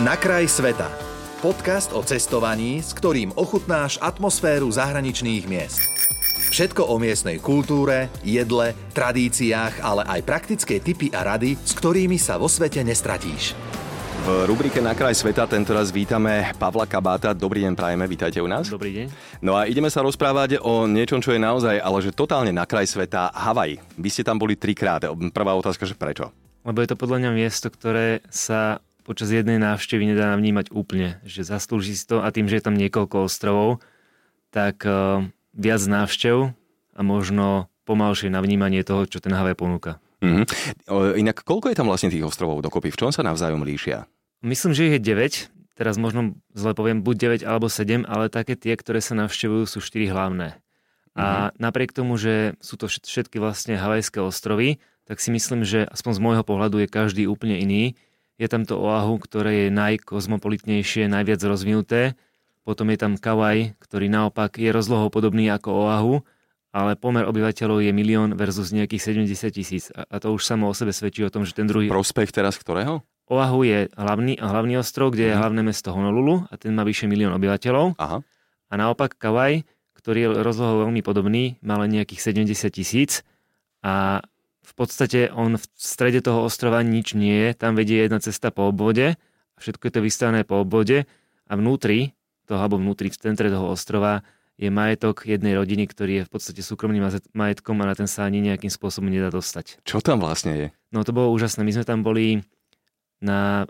Na kraj sveta. Podcast o cestovaní, s ktorým ochutnáš atmosféru zahraničných miest. Všetko o miestnej kultúre, jedle, tradíciách, ale aj praktické tipy a rady, s ktorými sa vo svete nestratíš. V rubrike Na kraj sveta tentoraz vítame Pavla Kabáta. Dobrý deň prajeme, vítajte u nás. Dobrý deň. No a ideme sa rozprávať o niečom, čo je naozaj, ale že totálne na kraj sveta, Havaj. Vy ste tam boli 3-krát. Prvá otázka, že prečo? Lebo je to podľa mňa miesto, ktoré sa počas jednej návštevy nedá vnímať úplne. Že zaslúži si to a tým, že je tam niekoľko ostrovov, tak viac návštev a možno pomalšie navnímanie toho, čo ten Havaj ponúka. Mm-hmm. Inak koľko je tam vlastne tých ostrovov dokopy? V čom sa navzájom líšia? Myslím, že ich je 9. Teraz možno zle poviem, buď 9 alebo 7, ale také tie, ktoré sa navštevujú, sú 4 hlavné. Mm-hmm. A napriek tomu, že sú to všetky vlastne havajské ostrovy, tak si myslím, že aspoň z môjho pohľadu je každý úplne iný. Je tam to Oahu, ktoré je najkozmopolitnejšie, najviac rozvinuté. Potom je tam Kauai, ktorý naopak je rozlohou podobný ako Oahu, ale pomer obyvateľov je 1 000 000 versus nejakých 70 000. A to už samo o sebe svedčí o tom, že ten druhý... Prospech teraz ktorého? Oahu je hlavný ostrov, kde je hlavné mesto Honolulu a ten má vyše 1 000 000 obyvateľov. Aha. A naopak Kauai, ktorý je rozlohou veľmi podobný, má len nejakých 70 000 a v podstate on v strede toho ostrova nič nie je, tam vedie jedna cesta po obvode, všetko je to vystavené po obvode a vnútri v centre toho ostrova je majetok jednej rodiny, ktorý je v podstate súkromným majetkom a na ten sa ani nejakým spôsobom nedá dostať. Čo tam vlastne je? No to bolo úžasné. My sme tam boli na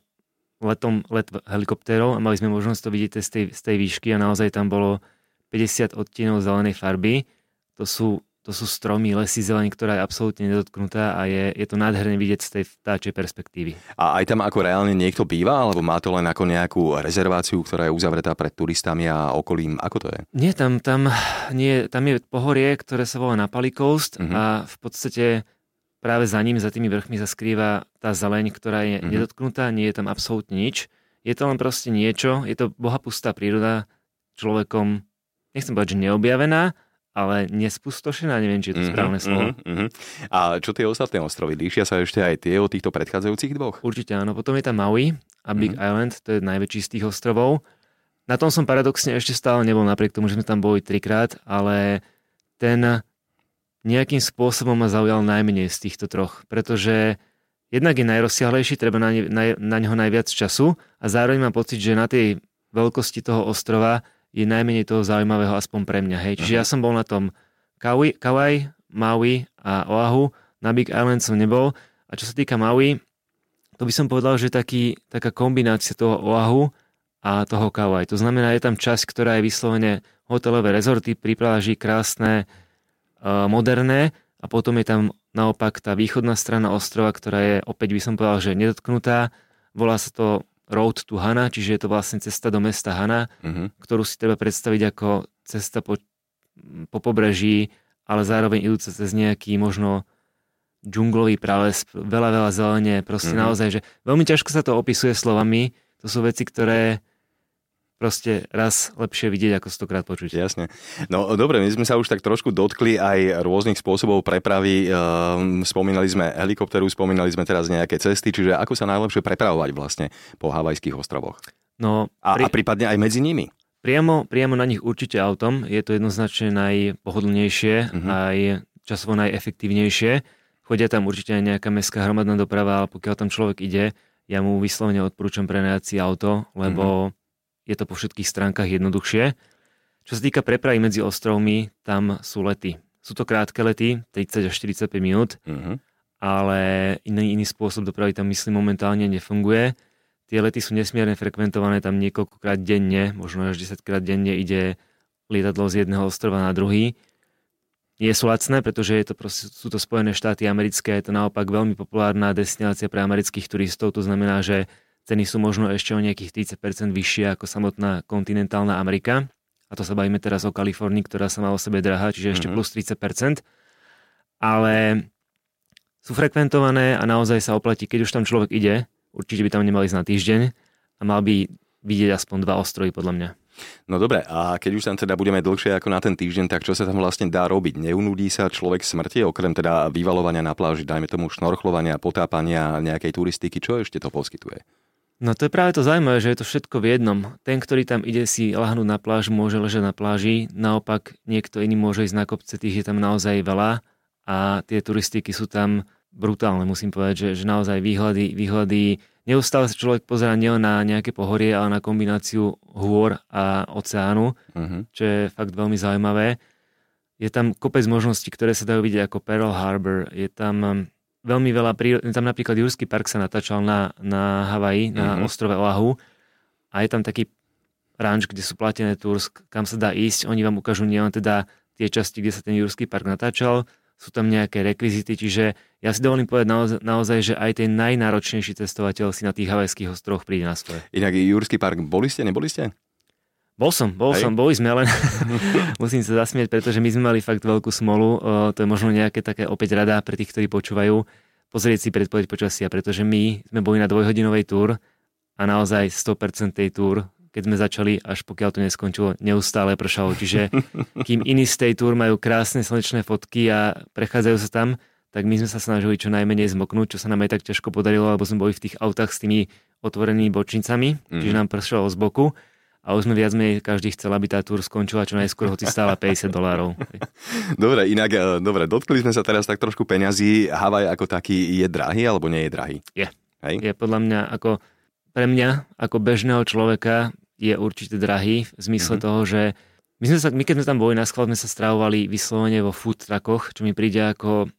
let helikoptérov a mali sme možnosť to vidieť z tej výšky a naozaj tam bolo 50 odtieňov zelenej farby. To sú stromy, lesy, zeleň, ktorá je absolútne nedotknutá a je to nádherne vidieť z tej vtáčej perspektívy. A aj tam ako reálne niekto býva, alebo má to len ako nejakú rezerváciu, ktorá je uzavretá pred turistami a okolím? Ako to je? Nie, tam je pohorie, ktoré sa volá Napali Coast a v podstate práve za ním, za tými vrchmi sa skrýva tá zeleň, ktorá je nedotknutá, nie je tam absolútne nič. Je to len proste niečo, je to bohapustá príroda, človekom, nechcem povedať, že neobjavená, ale nespustošená, neviem, či je to správne slovo. A čo tie ostatné ostrovy? Líšia sa ešte aj tie od týchto predchádzajúcich dvoch? Určite áno. Potom je tam Maui a Big Island, to je najväčší z tých ostrovov. Na tom som paradoxne ešte stále nebol, napriek tomu, že sme tam boli 3-krát, ale ten nejakým spôsobom ma zaujal najmenej z týchto troch, pretože jednak je najrozsiahlejší, treba na ňoho najviac času a zároveň mám pocit, že na tej veľkosti toho ostrova je najmenej toho zaujímavého, aspoň pre mňa. Hej. Čiže ja som bol na tom Kauai, Maui a Oahu, na Big Island som nebol. A čo sa týka Maui, to by som povedal, že taká kombinácia toho Oahu a toho Kauai. To znamená, je tam časť, ktorá je vyslovene hotelové rezorty, pri pláži, krásne, moderné. A potom je tam naopak tá východná strana ostrova, ktorá je, opäť by som povedal, že nedotknutá. Volá sa to Road to Hana, čiže je to vlastne cesta do mesta Hana, ktorú si treba predstaviť ako cesta po pobreží, ale zároveň idúca cez nejaký možno džunglový prales, veľa zelene, proste naozaj, že veľmi ťažko sa to opisuje slovami, to sú veci, ktoré proste raz lepšie vidieť, ako 100-krát počuť. Jasne. No dobre, my sme sa už tak trošku dotkli aj rôznych spôsobov prepravy. Spomínali sme helikopteru, spomínali sme teraz nejaké cesty, čiže ako sa najlepšie prepravovať vlastne po havajských ostrovoch? No, a prípadne aj medzi nimi? Priamo na nich určite autom. Je to jednoznačne najpohodlnejšie, aj časovo najefektívnejšie. Chodia tam určite aj nejaká mestská hromadná doprava, ale pokiaľ tam človek ide, ja mu vyslovene odporúčam prenajať si auto, lebo je to po všetkých stránkach jednoduchšie. Čo sa týka prepravy medzi ostrovmi, tam sú lety. Sú to krátke lety, 30 až 45 minút, ale iný spôsob dopravy tam, myslím, momentálne nefunguje. Tie lety sú nesmierne frekventované, tam niekoľkokrát denne, možno až 10-krát denne ide lietadlo z jedného ostrova na druhý. Nie sú lacné, pretože sú to Spojené štáty americké, je to naopak veľmi populárna destinácia pre amerických turistov, to znamená, že ceny sú možno ešte o nejakých 30% vyššie ako samotná kontinentálna Amerika. A to sa bavíme teraz o Kalifornii, ktorá sa má o sebe drahá, čiže ešte plus 30%. Ale sú frekventované a naozaj sa oplatí, keď už tam človek ide. Určite by tam nemal ísť na týždeň a mal by vidieť aspoň 2 ostrovy, podľa mňa. No dobre, a keď už tam teda budeme dlhšie ako na ten týždeň, tak čo sa tam vlastne dá robiť? Neunudí sa človek smrti, okrem teda vyvalovania na pláži, dajme tomu šnorchlovania, potápania, nejakej turistiky, čo ešte to poskytuje? No to je práve to zaujímavé, že je to všetko v jednom. Ten, ktorý tam ide si lahnúť na pláž, môže ležať na pláži, naopak niekto iný môže ísť na kopce, tých je tam naozaj veľa a tie turistiky sú tam brutálne, musím povedať, že naozaj výhľady, neustále sa človek pozerá nielen na nejaké pohorie, ale na kombináciu hôr a oceánu, čo je fakt veľmi zaujímavé. Je tam kopec možností, ktoré sa dajú vidieť ako Pearl Harbor, je tam veľmi veľa prírody, tam napríklad Jurský park sa natáčal na Havaji, na ostrove Oahu a je tam taký ranč, kde sú platené tours, kam sa dá ísť, oni vám ukážu nielen teda tie časti, kde sa ten Jurský park natáčal, sú tam nejaké rekvizity, čiže ja si dovolím povedať naozaj, že aj ten najnáročnejší cestovateľ si na tých havajských ostrovoch príde na svoje. Inak Jurský park, boli ste, neboli ste? Bol som, boli sme, ale musím sa zasmieť, pretože my sme mali fakt veľkú smolu, to je možno nejaké také opäť rada pre tých, ktorí počúvajú, pozrieť si predpoveď počasia, pretože my sme boli na 2-hodinovej túr a naozaj 100% tej túr, keď sme začali, až pokiaľ to neskončilo, neustále pršalo, čiže kým iní z tej túr majú krásne slnečné fotky a prechádzajú sa tam, tak my sme sa snažili čo najmenej zmoknúť, čo sa nám aj tak ťažko podarilo, lebo sme boli v tých autách s tými otvorenými bočnicami, čiže nám pršalo z boku. A už sme viac menej, každý chcel, aby tá túr skončila čo najskôr, hoci stála $50. Dobre, inak, dotkli sme sa teraz tak trošku peňazí. Havaj ako taký je drahý, alebo nie je drahý? Je. Hej? Je podľa mňa, pre mňa, ako bežného človeka, je určite drahý v zmysle toho, že my keď sme tam boli na sklad, sme sa stravovali vyslovene vo food truckoch, čo mi príde ako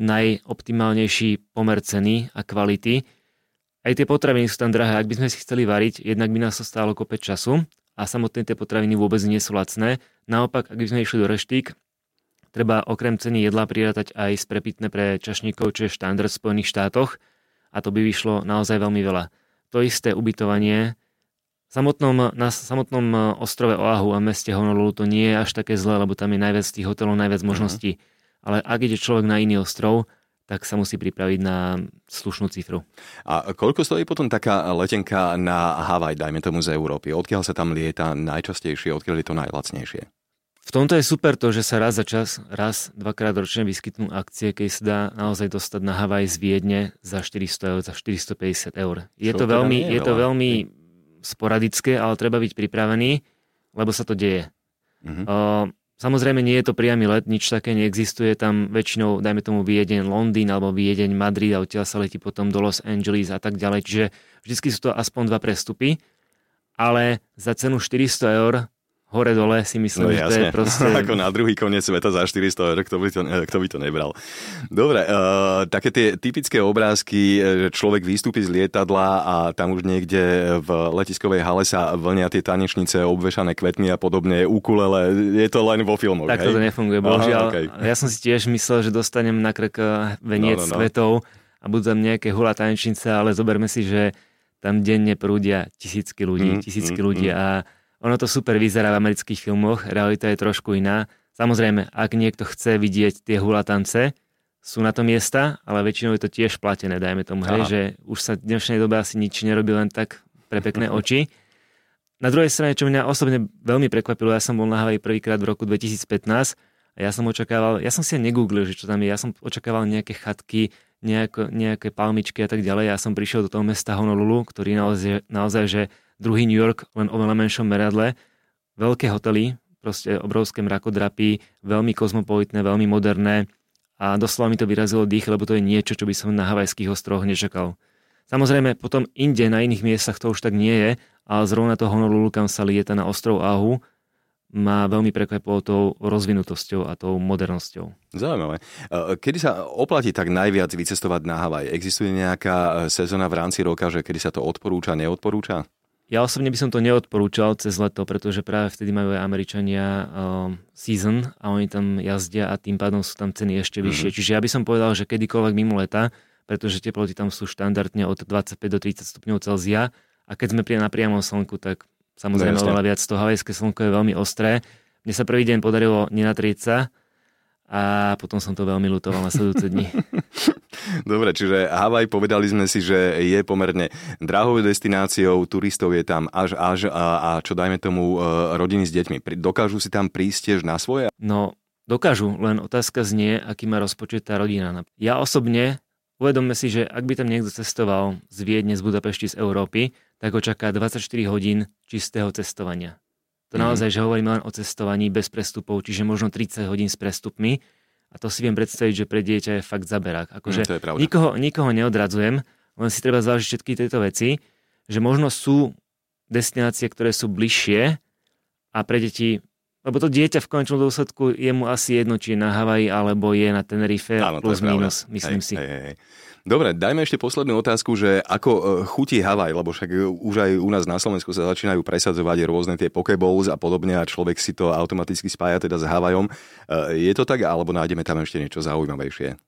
najoptimálnejší pomer ceny a kvality. Aj tie potraviny sú tam drahé, ak by sme si chceli variť, jednak by nás to stálo kopec času a samotné tie potraviny vôbec nie sú lacné. Naopak, ak by sme išli do reštík, treba okrem ceny jedla prirátať aj sprepitné pre čašníkov, čo je štandard v Spojených štátoch a to by vyšlo naozaj veľmi veľa. To isté ubytovanie na samotnom ostrove Oahu a meste Honolulu to nie je až také zlé, lebo tam je najviac tých hotelov, najviac možností. Ale ak ide človek na iný ostrov, tak sa musí pripraviť na slušnú cifru. A koľko stojí potom taká letenka na Havaj, dajme tomu z Európy? Odkiaľ sa tam lieta najčastejšie, odkiaľ je to najlacnejšie? V tomto je super to, že sa raz za čas, dvakrát ročne vyskytnú akcie, keď sa dá naozaj dostať na Havaj z Viedne za 400 €, za 450 eur. Je to veľmi sporadické, ale treba byť pripravený, lebo sa to deje. Samozrejme, nie je to priamy let, nič také neexistuje, tam väčšinou, dajme tomu Viedeň Londýn alebo Viedeň Madrid a odtiaľ sa letí potom do Los Angeles a tak ďalej, čiže vždycky sú to aspoň 2 prestupy, ale za cenu 400 € hore-dole si myslím, že to je proste... Ako na druhý koniec sveta za 400 €, kto by to nebral. Dobre, také tie typické obrázky, že človek vystúpi z lietadla a tam už niekde v letiskovej hale sa vlnia tie tanečnice, obvešané kvetmi a podobne, ukulele, je to len vo filmoch. Tak to nefunguje, bohužiaľ. Okay. Ja som si tiež myslel, že dostanem na krk veniec kvetov a budú tam nejaké hula tanečnice, ale zoberme si, že tam denne prúdia tisícky ľudí a ono to super vyzerá v amerických filmoch, realita je trošku iná. Samozrejme, ak niekto chce vidieť tie hulatance, sú na to miesta, ale väčšinou je to tiež platené, dajme tomu, hej, že už sa v dnešnej dobe asi nič nerobí len tak pre pekné oči. Na druhej strane, čo mňa osobne veľmi prekvapilo, ja som bol na Havaji prvýkrát v roku 2015 a ja som si negooglil, že čo tam je, ja som očakával nejaké chatky, nejaké palmičky a tak ďalej. Ja som prišiel do toho mesta Honolulu, ktorý naozaj že druhý New York, len oveľa menšom meradle, veľké hotely, proste obrovské mrakodrapy, veľmi kozmopolitné, veľmi moderné a doslova mi to vyrazilo dých, lebo to je niečo, čo by som na havajských ostrovoch nečakal. Samozrejme, potom inde, na iných miestach to už tak nie je, ale zrovna to Honolulu, kam sa lieta na ostrov Oahu, ma veľmi prekvapilo tou rozvinutosťou a tou modernosťou. Zaujímavé. Kedy sa oplatí tak najviac vycestovať na Havaj? Existuje nejaká sezóna v rámci roka, že kedy sa to odporúča, neodporúča? Ja osobne by som to neodporúčal cez leto, pretože práve vtedy majú aj Američania season a oni tam jazdia a tým pádom sú tam ceny ešte vyššie. Čiže ja by som povedal, že kedykoľvek mimo leta, pretože teploty tam sú štandardne od 25 do 30 stupňov Celzia a keď sme na priamom slnku, tak samozrejme oveľa viac. To havajské slnko je veľmi ostré. Mne sa prvý deň podarilo nenatrieť sa a potom som to veľmi ľutoval na nasledujúce dni. Dobre, čiže Havaj, povedali sme si, že je pomerne drahou destináciou, turistov je tam až a čo dajme tomu rodiny s deťmi. Dokážu si tam prísť tiež na svoje? No, dokážu, len otázka znie, aký má rozpočet tá rodina. Ja osobne Uvedomme si, že ak by tam niekto cestoval z Viedne, z Budapešti, z Európy, tak ho čaká 24 hodín čistého cestovania. To naozaj, že hovoríme len o cestovaní bez prestupov, čiže možno 30 hodín s prestupmi. A to si viem predstaviť, že pre dieťa je fakt zaberák. Akože nikoho neodradzujem, len si treba zvážiť všetky tieto veci, že možno sú destinácie, ktoré sú bližšie a pre deti, lebo to dieťa v konečnom dôsledku je mu asi jedno, či je na Havaji, alebo je na Tenerife, áno, plus minus, myslím si. Hej. Dobre, dajme ešte poslednú otázku, že ako chutí Havaj, lebo však už aj u nás na Slovensku sa začínajú presadzovať rôzne tie pokeballs a podobne a človek si to automaticky spája teda s Havajom. Je to tak, alebo nájdeme tam ešte niečo zaujímavejšie?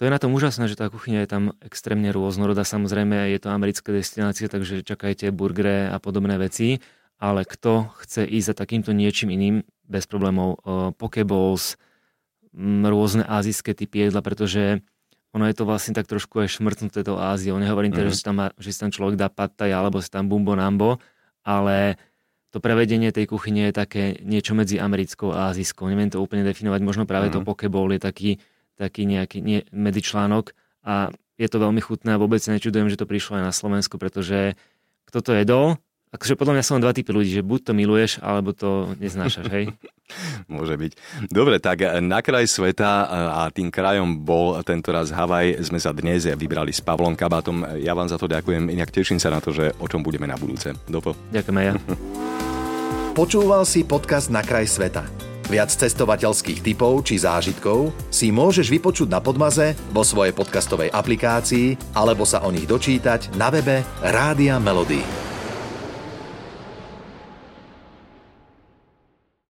To je na tom úžasné, že tá kuchyňa je tam extrémne rôznorodá. Samozrejme, je to americká destinácia, takže čakajte burgere a podobné veci, ale kto chce ísť za takýmto niečím iným, bez problémov pokeballs, rôzne azijské typy jedla, pretože ono je to vlastne tak trošku aj šmrcnuté tou Áziou. Nehovorím teda, že si tam človek dá pad thai alebo si tam bumbo nambo, ale to prevedenie tej kuchyne je také niečo medzi americkou a azijskou. Neviem to úplne definovať, možno práve to pokeball je taký nejaký medzičlánok a je to veľmi chutné a vôbec sa nečudujem, že to prišlo aj na Slovensku, pretože kto to jedol, akože podľa mňa sú len dva typy ľudí, že buď to miluješ, alebo to neznášaš, hej? Môže byť. Dobre, tak na kraj sveta a tým krajom bol tentoraz Havaj. Sme sa dnes vybrali s Pavlom Kabátom. Ja vám za to ďakujem, inak teším sa na to, že o čom budeme na budúce. Dopo. Ďakujem aj ja. Počúval si podcast Na kraj sveta. Viac cestovateľských tipov či zážitkov si môžeš vypočuť na Podmaze vo svojej podcastovej aplikácii alebo sa o nich dočítať na webe Rádia Melody.